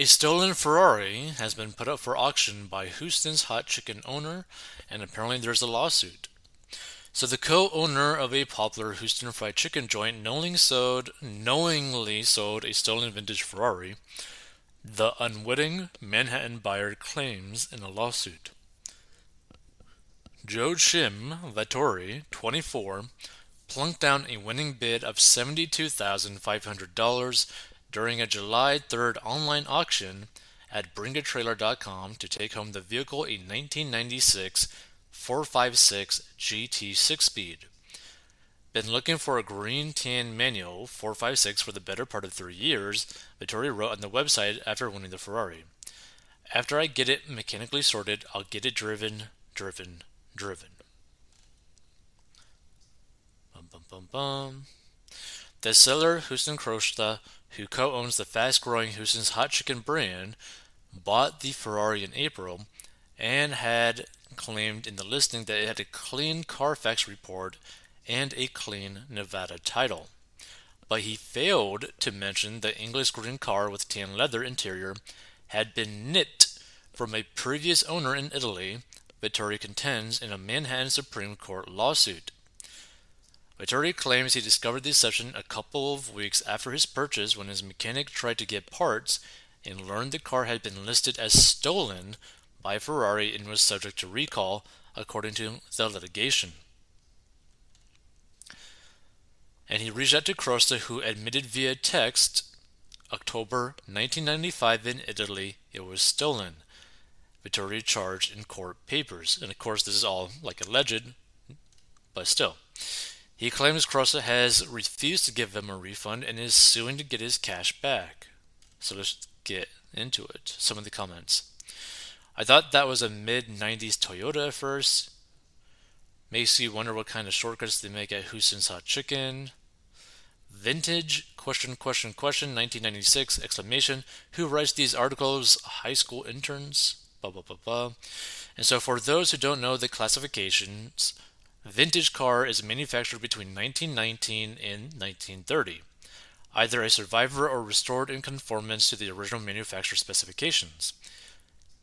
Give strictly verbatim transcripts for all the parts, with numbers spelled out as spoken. A stolen Ferrari has been put up for auction by Houston's Hot Chicken owner, and apparently there's a lawsuit. So the co-owner of a popular Houston fried chicken joint knowingly sold, knowingly sold a stolen vintage Ferrari, the unwitting Manhattan buyer claims in a lawsuit. Joe Shim Vatori, twenty-four, plunked down a winning bid of seventy-two thousand five hundred dollars during a July third online auction at Bring A Trailer dot com to take home the vehicle, a nineteen ninety-six four fifty-six G T six-speed. Been looking for a green-tan manual four fifty-six for the better part of three years, Vatori wrote on the website after winning the Ferrari. After I get it mechanically sorted, I'll get it driven, driven, driven. Bum, bum, bum, bum. The seller, Houston Kroshta, who co-owns the fast-growing Houston's Hot Chicken brand, bought the Ferrari in April and had claimed in the listing that it had a clean Carfax report and a clean Nevada title. But he failed to mention the English green car with tan leather interior had been nipped from a previous owner in Italy, Vatori contends in a Manhattan Supreme Court lawsuit. Vatori claims he discovered the exception a couple of weeks after his purchase when his mechanic tried to get parts and learned the car had been listed as stolen by Ferrari and was subject to recall, according to the litigation. And he reached out to Kroshta, who admitted via text, October nineteen ninety-five in Italy, it was stolen. Vatori charged in court papers. And of course, this is all like alleged, but still. He claims Kroshta has refused to give him a refund and is suing to get his cash back. So let's get into it. Some of the comments. I thought that was a mid-nineties Toyota at first. Makes you wonder what kind of shortcuts they make at Houston's Hot Chicken. Vintage, question, question, question, nineteen ninety-six, exclamation. Who writes these articles? High school interns, blah, blah, blah, blah. And so for those who don't know the classifications, vintage car is manufactured between nineteen nineteen and nineteen thirty. Either a survivor or restored in conformance to the original manufacturer specifications.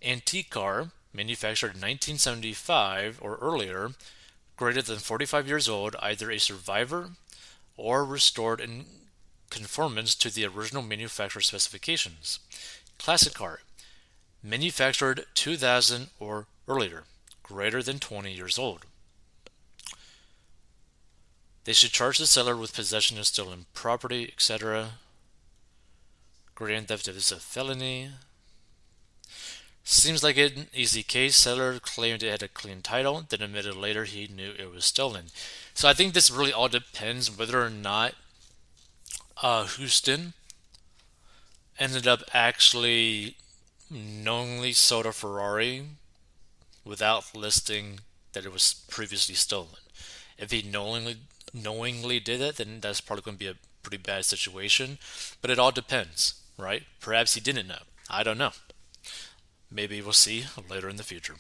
Antique car, manufactured in nineteen seventy-five or earlier, greater than forty-five years old, either a survivor or restored in conformance to the original manufacturer specifications. Classic car, manufactured two thousand or earlier, greater than twenty years old. They should charge the seller with possession of stolen property, et cetera. Grand theft is a felony. Seems like an easy case. Seller claimed it had a clean title, then admitted later he knew it was stolen. So I think this really all depends whether or not uh, Houston ended up actually knowingly sold a Ferrari without listing that it was previously stolen. If he knowingly knowingly did it, then that's probably going to be a pretty bad situation. But it all depends, right? Perhaps he didn't know. I don't know. Maybe we'll see later in the future.